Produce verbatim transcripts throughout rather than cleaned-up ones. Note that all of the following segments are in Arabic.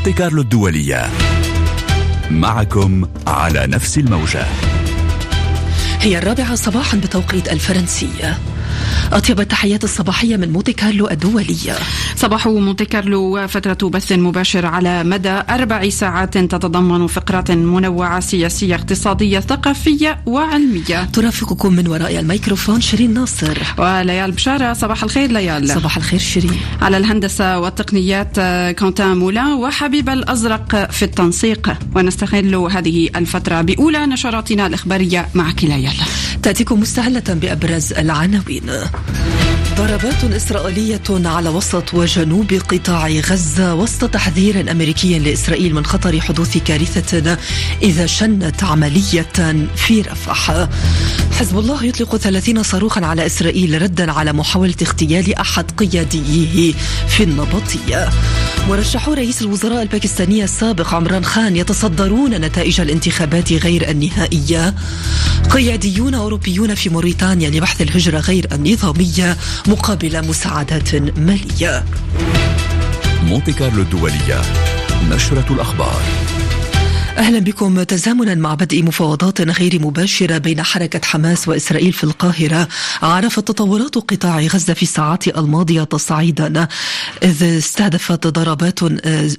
مونتي كارلو الدولية معكم على نفس الموجة. هي الرابعة صباحا بتوقيت الفرنسية. أطيب التحيات الصباحية من مونتي كارلو الدولية. صباح مونتي كارلو وفترة بث مباشر على مدى أربع ساعات تتضمن فقرات منوعة سياسية اقتصادية ثقافية وعلمية. ترافقكم من وراء الميكروفون شيرين ناصر وليال بشارة. صباح الخير ليال. صباح الخير شيرين. على الهندسة والتقنيات كونتان مولان وحبيب الأزرق في التنسيق. ونستغل هذه الفترة بأولى نشراتنا الإخبارية معك ليال. تأتيكم مستهلة بأبرز العناوين. ضربات إسرائيلية على وسط وجنوب قطاع غزة وسط تحذير أمريكي لإسرائيل من خطر حدوث كارثة إذا شنت عملية في رفح. حزب الله يطلق ثلاثين صاروخا على إسرائيل ردا على محاولة اغتيال أحد قياديه في النبطية. ورشحوا رئيس الوزراء الباكستاني السابق عمران خان يتصدرون نتائج الانتخابات غير النهائية. قياديون أوروبيون في موريتانيا لبحث الهجرة غير النظامية مقابل مساعدات مالية. مونتي كارلو الدولية نشرة الأخبار. أهلا بكم. تزامنا مع بدء مفاوضات غير مباشرة بين حركة حماس وإسرائيل في القاهرة، عرفت تطورات قطاع غزة في الساعات الماضية تصعيدا، إذ استهدفت ضربات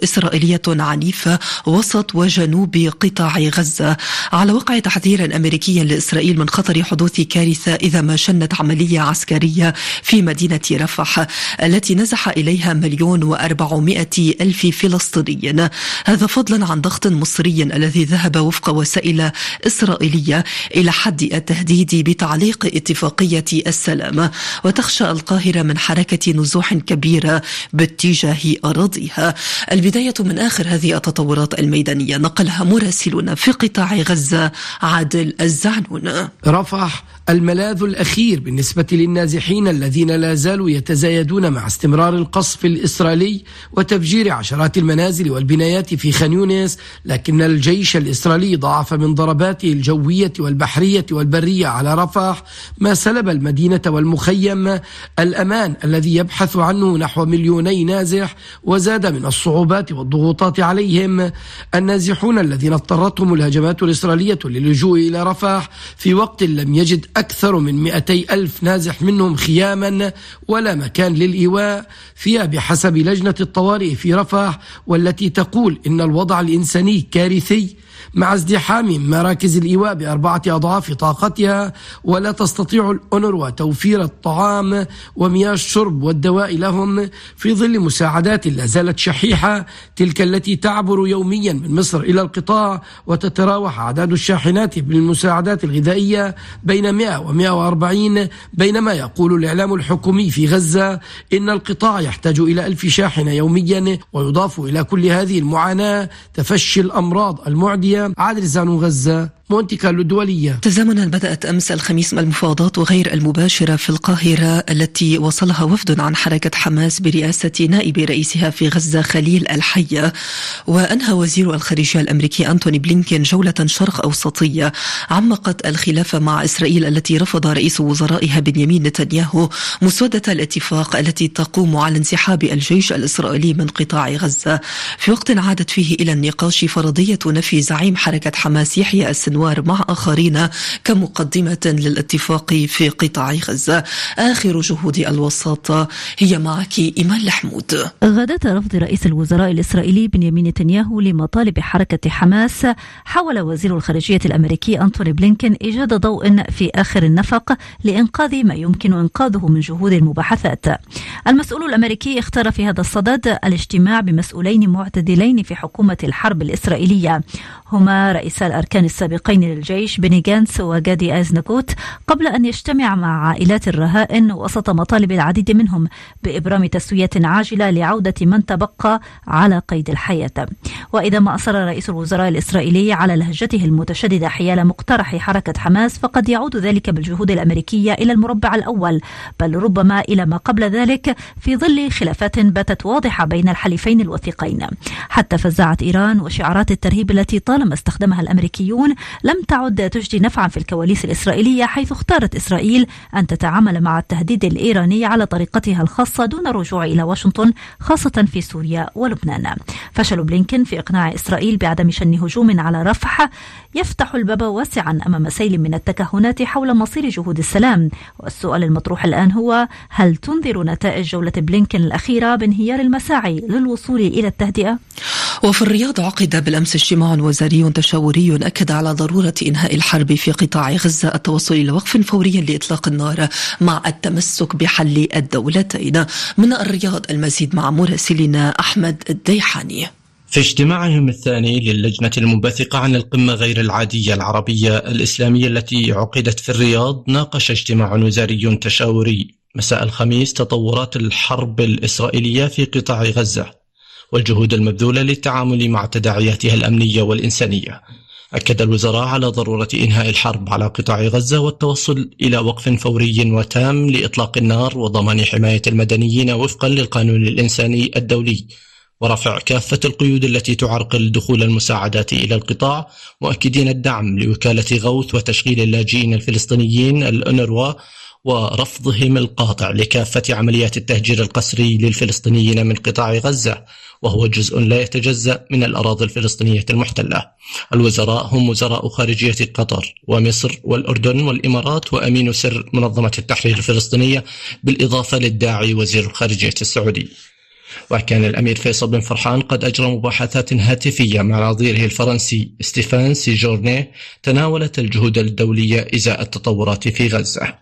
إسرائيلية عنيفة وسط وجنوب قطاع غزة على وقع تحذير أمريكي لإسرائيل من خطر حدوث كارثة إذا ما شنت عملية عسكرية في مدينة رفح التي نزح إليها مليون وأربعمائة ألف فلسطيني، هذا فضلا عن ضغط مصري الذي ذهب وفق وسائل إسرائيلية إلى حد التهديد بتعليق اتفاقية السلام. وتخشى القاهرة من حركة نزوح كبيرة باتجاه أراضيها. البداية من آخر هذه التطورات الميدانية نقلها مراسلنا في قطاع غزة عادل الزعنون. رفح الملاذ الأخير بالنسبة للنازحين الذين لا زالوا يتزايدون مع استمرار القصف الإسرائيلي وتفجير عشرات المنازل والبنايات في خان يونس، لكن الجيش الإسرائيلي ضاعف من ضرباته الجوية والبحرية والبرية على رفح، ما سلب المدينة والمخيم الأمان الذي يبحث عنه نحو مليوني نازح. وزاد من الصعوبات والضغوطات عليهم النازحون الذين اضطرتهم الهجمات الإسرائيلية للجوء إلى رفح، في وقت لم يجد أكثر من مئتي ألف نازح منهم خياما ولا مكان للإيواء فيها بحسب لجنة الطوارئ في رفح، والتي تقول إن الوضع الإنساني كارثي مع ازدحام مراكز الإيواء بأربعة أضعاف طاقتها، ولا تستطيع الأونروا توفير الطعام ومياه الشرب والدواء لهم، في ظل مساعدات لا زالت شحيحة تلك التي تعبر يوميا من مصر إلى القطاع. وتتراوح أعداد الشاحنات بالمساعدات الغذائية بين مئة ومئة وأربعين، بينما يقول الإعلام الحكومي في غزة إن القطاع يحتاج إلى ألف شاحنة يوميا. ويضاف إلى كل هذه المعاناة تفشي الأمراض المعدية. عادل زانو غزة، مونتي كارلو الدولية. تزامنا بدأت أمس الخميس المفاوضات غير المباشرة في القاهرة التي وصلها وفد عن حركة حماس برئاسة نائب رئيسها في غزة خليل الحية. وأنهى وزير الخارجية الأمريكي أنتوني بلينكن جولة شرق أوسطية عمقت الخلاف مع إسرائيل التي رفض رئيس وزرائها بنيامين نتنياهو مسودة الاتفاق التي تقوم على انسحاب الجيش الإسرائيلي من قطاع غزة، في وقت عادت فيه إلى النقاش فرضية نفي زعيم حركة حماس يحيى السنوار مع آخرين كمقدمة للاتفاق في قطاع غزة. آخر جهود الوساطة هي معك إيمان الحمود. غدت رفض رئيس الوزراء الإسرائيلي بنيامين نتنياهو لمطالب حركة حماس، حاول وزير الخارجية الأمريكي أنتوني بلينكن إيجاد ضوء في آخر النفق لإنقاذ ما يمكن إنقاذه من جهود المباحثات. المسؤول الأمريكي اختار في هذا الصدد الاجتماع بمسؤولين معتدلين في حكومة الحرب الإسرائيلية، هما رئيس الأركان السابقين للجيش بني جانتس وجادي أيزنكوت، قبل أن يجتمع مع عائلات الرهائن وسط مطالب العديد منهم بإبرام تسوية عاجلة لعودة من تبقى على قيد الحياة. وإذا ما أصر رئيس الوزراء الإسرائيلي على لهجته المتشددة حيال مقترح حركة حماس، فقد يعود ذلك بالجهود الأمريكية إلى المربع الأول، بل ربما إلى ما قبل ذلك، في ظل خلافات باتت واضحة بين الحليفين الوثيقين. حتى فزعت إيران وشعارات الترهيب التي طالما استخدمها الأمريكيون لم تعد تجدي نفعا في الكواليس الإسرائيلية، حيث اختارت إسرائيل أن تتعامل مع التهديد الإيراني على طريقتها الخاصة دون الرجوع إلى واشنطن، خاصة في سوريا ولبنان. فشل بلينكن في إقناع إسرائيل بعدم شن هجوم على رفح يفتح الباب واسعا أمام سيل من التكهنات حول مصير جهود السلام. والسؤال المطروح الآن هو: هل تنذر نتائج جولة بلينكن الأخيرة بانهيار المساعي للوصول إلى التهدئة؟ وفي الرياض عقد بالأمس اجتماع وزاري تشاوري أكد على ضرورة إنهاء الحرب في قطاع غزة، التوصل إلى وقف فوري لإطلاق النار مع التمسك بحل الدولتين. من الرياض المزيد مع مراسلنا أحمد الديحاني. في اجتماعهم الثاني للجنة المنبثقة عن القمة غير العادية العربية الإسلامية التي عقدت في الرياض، ناقش اجتماع وزاري تشاوري مساء الخميس تطورات الحرب الإسرائيلية في قطاع غزة والجهود المبذولة للتعامل مع تداعياتها الأمنية والإنسانية. أكد الوزراء على ضرورة إنهاء الحرب على قطاع غزة والتوصل إلى وقف فوري وتام لإطلاق النار وضمان حماية المدنيين وفقا للقانون الإنساني الدولي، ورفع كافة القيود التي تعرقل دخول المساعدات إلى القطاع، مؤكدين الدعم لوكالة غوث وتشغيل اللاجئين الفلسطينيين الأونروا ورفضهم القاطع لكافة عمليات التهجير القسري للفلسطينيين من قطاع غزة، وهو جزء لا يتجزأ من الأراضي الفلسطينية المحتلة. الوزراء هم وزراء خارجية قطر ومصر والأردن والإمارات وأمين سر منظمة التحرير الفلسطينية، بالإضافة للداعي وزير الخارجية السعودي. وكان الأمير فيصل بن فرحان قد أجرى مباحثات هاتفية مع نظيره الفرنسي ستيفان سيجورني تناولت الجهود الدولية إزاء التطورات في غزة.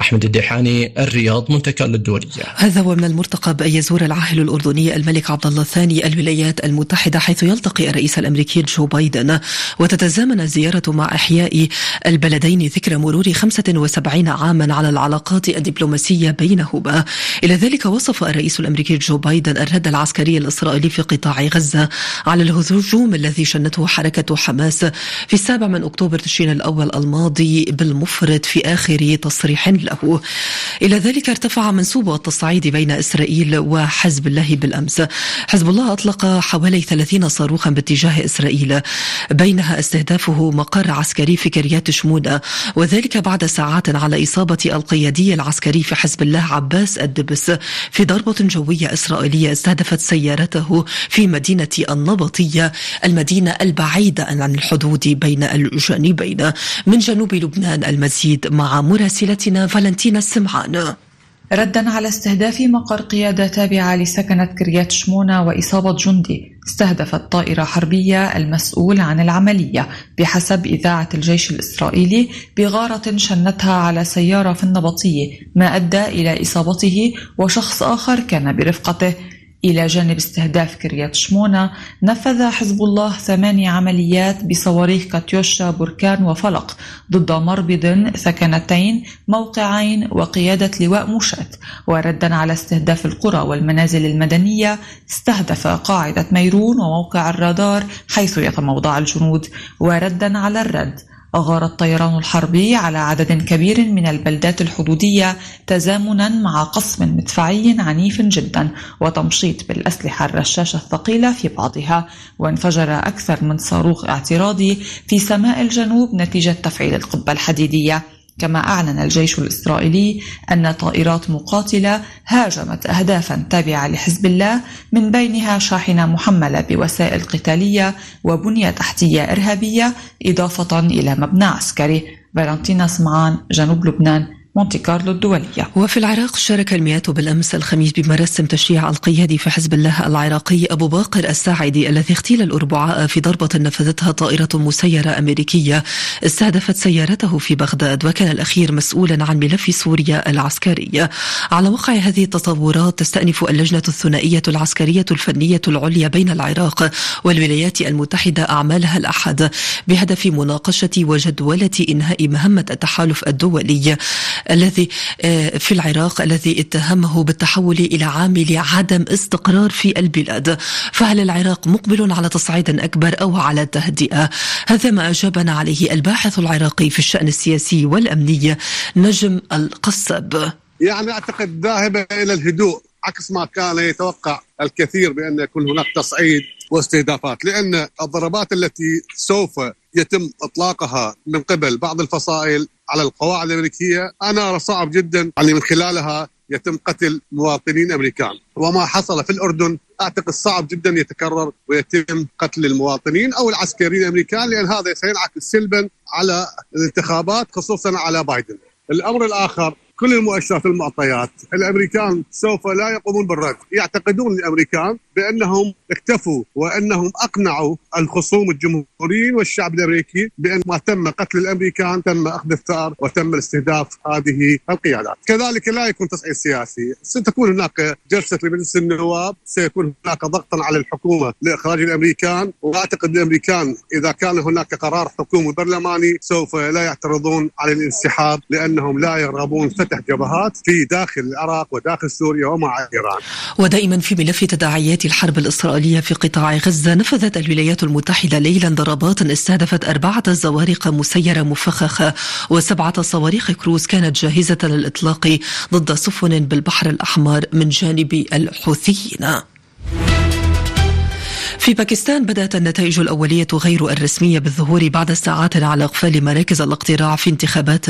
أحمد الدحاني، الرياض، مونتي كارلو الدولية. هذا ومن المرتقب أن يزور العاهل الأردني الملك عبد الله الثاني الولايات المتحدة، حيث يلتقي الرئيس الأمريكي جو بايدن، وتتزامن الزيارة مع إحياء البلدين ذكرى مرور خمسة وسبعين عاما على العلاقات الدبلوماسية بينهما. إلى ذلك وصف الرئيس الأمريكي جو بايدن الرد العسكري الإسرائيلي في قطاع غزة على الهجوم الذي شنته حركة حماس في السابع من أكتوبر تشرين الأول الماضي بالمفرط في آخر تصريح له. إلى ذلك ارتفع منسوب التصعيد بين إسرائيل وحزب الله بالأمس. حزب الله أطلق حوالي ثلاثين صاروخا باتجاه إسرائيل، بينها استهدافه مقر عسكري في كريات شمونة، وذلك بعد ساعات على إصابة القيادي العسكري في حزب الله عباس الدبس في ضربة جوية إسرائيلية استهدفت سيارته في مدينة النبطية، المدينة البعيدة عن الحدود بين الجانبين. من جنوب لبنان المزيد مع مراسلتنا فالنتينا السمعان. ردا على استهداف مقر قيادة تابعة لسكنة كريات شمونة وإصابة جندي، استهدفت طائرة حربية المسؤول عن العملية بحسب إذاعة الجيش الإسرائيلي بغارة شنتها على سيارة في النبطية، ما أدى إلى إصابته وشخص آخر كان برفقته. إلى جانب استهداف كريات شمونة، نفذ حزب الله ثماني عمليات بصواريخ كاتيوشا بركان وفلق ضد مربض، ثكنتين، موقعين وقيادة لواء مشات. وردا على استهداف القرى والمنازل المدنية، استهدف قاعدة ميرون وموقع الرادار حيث يتموضع الجنود. وردا على الرد، أغار الطيران الحربي على عدد كبير من البلدات الحدودية تزامنا مع قصف مدفعي عنيف جدا وتمشيط بالأسلحة الرشاشة الثقيلة في بعضها. وانفجر أكثر من صاروخ اعتراضي في سماء الجنوب نتيجة تفعيل القبة الحديدية. كما أعلن الجيش الإسرائيلي أن طائرات مقاتلة هاجمت أهدافا تابعة لحزب الله، من بينها شاحنة محملة بوسائل قتالية وبنية تحتية إرهابية، إضافة إلى مبنى عسكري. فالنتينا سمعان، جنوب لبنان، مونتي كارلو الدولية. وفي العراق، شارك المئات بالأمس الخميس بمراسم تشييع القيادي في حزب الله العراقي أبو باقر الساعدي الذي اغتيل الأربعاء في ضربة نفذتها طائرة مسيرة أمريكية استهدفت سيارته في بغداد، وكان الأخير مسؤولا عن ملف سوريا العسكرية. على وقع هذه التطورات، تستأنف اللجنة الثنائية العسكرية الفنية العليا بين العراق والولايات المتحدة أعمالها الأحد بهدف مناقشة وجدولة إنهاء مهمة التحالف الدولي الذي في العراق الذي اتهمه بالتحول إلى عامل عدم استقرار في البلاد. فهل العراق مقبل على تصعيد أكبر أو على التهدئة؟ هذا ما أجابنا عليه الباحث العراقي في الشأن السياسي والأمني نجم القصب. يعني أعتقد ذاهبة إلى الهدوء عكس ما كان يتوقع الكثير بأن يكون هناك تصعيد واستهدافات، لأن الضربات التي سوف يتم إطلاقها من قبل بعض الفصائل على القواعد الأمريكية أنا أرى صعب جدا يعني من خلالها يتم قتل مواطنين أمريكان، وما حصل في الأردن أعتقد صعب جدا يتكرر ويتم قتل المواطنين أو العسكريين الأمريكان، لأن هذا سينعكس سلبا على الانتخابات خصوصا على بايدن. الأمر الآخر كل المؤشرات المعطيات الأمريكان سوف لا يقومون بالرد، يعتقدون الأمريكان بأنهم اكتفوا وأنهم أقنعوا الخصوم الجمهوريين والشعب الأمريكي بأن ما تم قتل الأمريكان تم أخذ الثأر وتم استهداف هذه القيادات. كذلك لا يكون تصعيد سياسي، ستكون هناك جلسة لمجلس النواب، سيكون هناك ضغطا على الحكومة لإخراج الأمريكان، وأعتقد الأمريكان إذا كان هناك قرار حكومي برلماني سوف لا يعترضون على الانسحاب، لأنهم لا يرغبون فتح جبهات في داخل العراق وداخل سوريا ومع إيران. ودائما في ملف تداعيات الحرب الإسرائيلية في قطاع غزة، نفذت الولايات المتحدة ليلا ضربات استهدفت أربعة زوارق مسيرة مفخخة وسبعة صواريخ كروز كانت جاهزة للإطلاق ضد سفن بالبحر الأحمر من جانب الحوثيين. في باكستان بدأت النتائج الأولية غير الرسمية بالظهور بعد ساعات على إقفال مراكز الاقتراع في انتخابات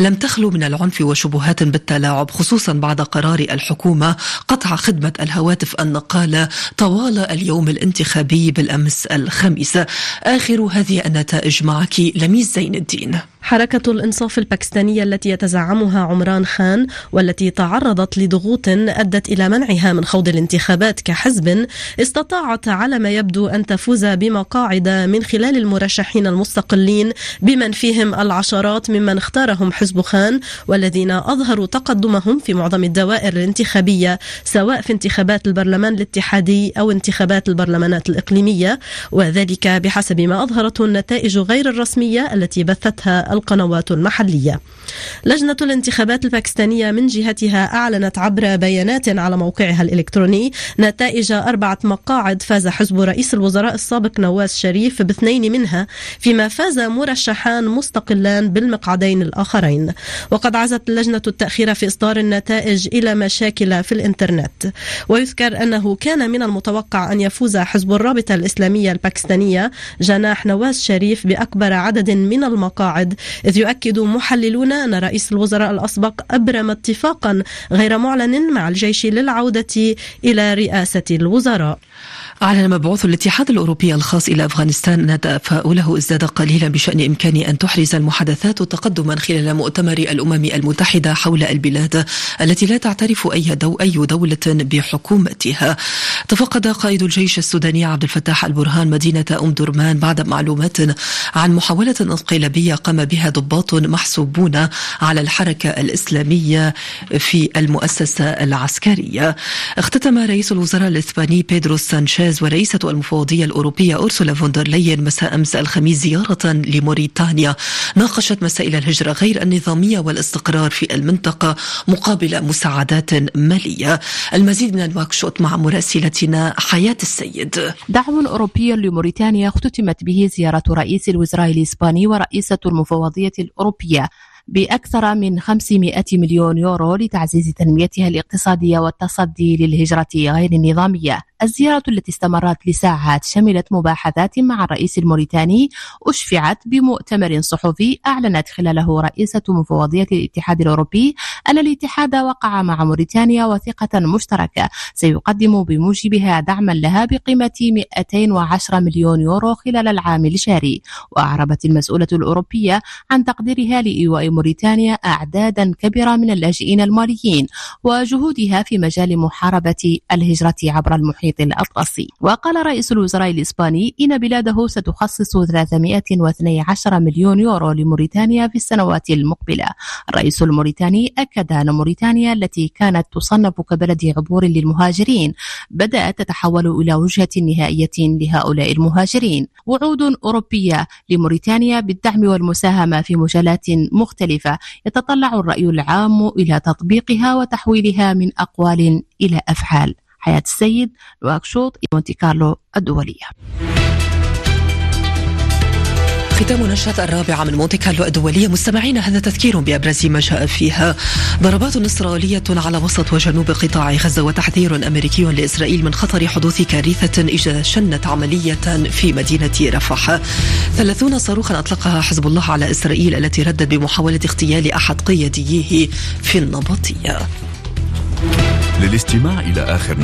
لم تخلو من العنف وشبهات بالتلاعب، خصوصا بعد قرار الحكومة قطع خدمة الهواتف النقالة طوال اليوم الانتخابي بالأمس الخميس. آخر هذه النتائج معك لميس زين الدين. حركة الإنصاف الباكستانية التي يتزعمها عمران خان والتي تعرضت لضغوط أدت إلى منعها من خوض الانتخابات كحزب، استطاعت على ما يبدو أن تفوز بمقاعد من خلال المرشحين المستقلين بمن فيهم العشرات ممن اختارهم حزب خان والذين أظهروا تقدمهم في معظم الدوائر الانتخابية سواء في انتخابات البرلمان الاتحادي أو انتخابات البرلمانات الإقليمية، وذلك بحسب ما أظهرته النتائج غير الرسمية التي بثتها القنوات المحلية. لجنة الانتخابات الباكستانية من جهتها أعلنت عبر بيانات على موقعها الإلكتروني نتائج أربعة مقاعد فاز حزب رئيس الوزراء السابق نواز شريف باثنين منها، فيما فاز مرشحان مستقلان بالمقعدين الآخرين. وقد عزت اللجنة التأخير في إصدار النتائج إلى مشاكل في الإنترنت. ويذكر أنه كان من المتوقع أن يفوز حزب الرابطة الإسلامية الباكستانية جناح نواز شريف بأكبر عدد من المقاعد، إذ يؤكد محللون أن رئيس الوزراء الأسبق أبرم اتفاقا غير معلن مع الجيش للعودة إلى رئاسة الوزراء. أعلن مبعوث الاتحاد الأوروبي الخاص إلى أفغانستان أن تفاؤله ازداد قليلا بشأن إمكانه أن تحرز المحادثات تقدما خلال مؤتمر الأمم المتحدة حول البلاد التي لا تعترف أي دو أي دولة بحكومتها. تفقد قائد الجيش السوداني عبد الفتاح البرهان مدينة أم درمان بعد معلومات عن محاولة انقلابية قام بها ضباط محسوبون على الحركة الإسلامية في المؤسسة العسكرية. اختتم رئيس الوزراء الإسباني بيدرو سانشيز ورئيسة المفوضية الأوروبية أورسولا فون دير لين مساء أمس الخميس زيارة لموريتانيا ناقشت مسائل الهجرة غير النظامية والاستقرار في المنطقة مقابل مساعدات مالية. المزيد من الواكشوت مع مراسلتنا حياة السيد. دعم أوروبي لموريتانيا اختتمت به زيارة رئيس الوزراء الإسباني ورئيسة المفوضية الأوروبية بأكثر من خمسمائة مليون يورو لتعزيز تنميتها الاقتصادية والتصدي للهجرة غير النظامية. الزيارة التي استمرت لساعات شملت مباحثات مع الرئيس الموريتاني أشفعت بمؤتمر صحفي أعلنت خلاله رئيسة مفوضية الاتحاد الأوروبي أن الاتحاد وقع مع موريتانيا وثيقة مشتركة سيقدم بموجبها دعما لها بقيمة مئتين وعشرة مليون يورو خلال العام الجاري. وأعربت المسؤولة الأوروبية عن تقديرها لإيواء موريتانيا أعدادا كبيرة من اللاجئين الماليين وجهودها في مجال محاربة الهجرة عبر المحيط الأطلسي. وقال رئيس الوزراء الإسباني إن بلاده ستخصص ثلاثمائة واثني عشر مليون يورو لموريتانيا في السنوات المقبلة. الرئيس الموريتاني أكد أن موريتانيا التي كانت تصنف كبلد عبور للمهاجرين بدأت تتحول إلى وجهة نهائية لهؤلاء المهاجرين. وعود أوروبية لموريتانيا بالدعم والمساهمة في مجالات مختلفة يتطلع الرأي العام إلى تطبيقها وتحويلها من أقوال إلى أفعال. حياة السيد، نواكشوط، مونتي كارلو الدولية. ختام نشرة الرابعة من مونتي كارلو الدولية. مستمعين، هذا تذكير بأبرز ما جاء فيها. ضربات إسرائيلية على وسط وجنوب قطاع غزة، وتحذير أمريكي لإسرائيل من خطر حدوث كارثة إذا شنت عملية في مدينة رفح. ثلاثون صاروخا أطلقها حزب الله على إسرائيل التي ردت بمحاولة اغتيال أحد قياديه في النبطية. للاستماع إلى آخر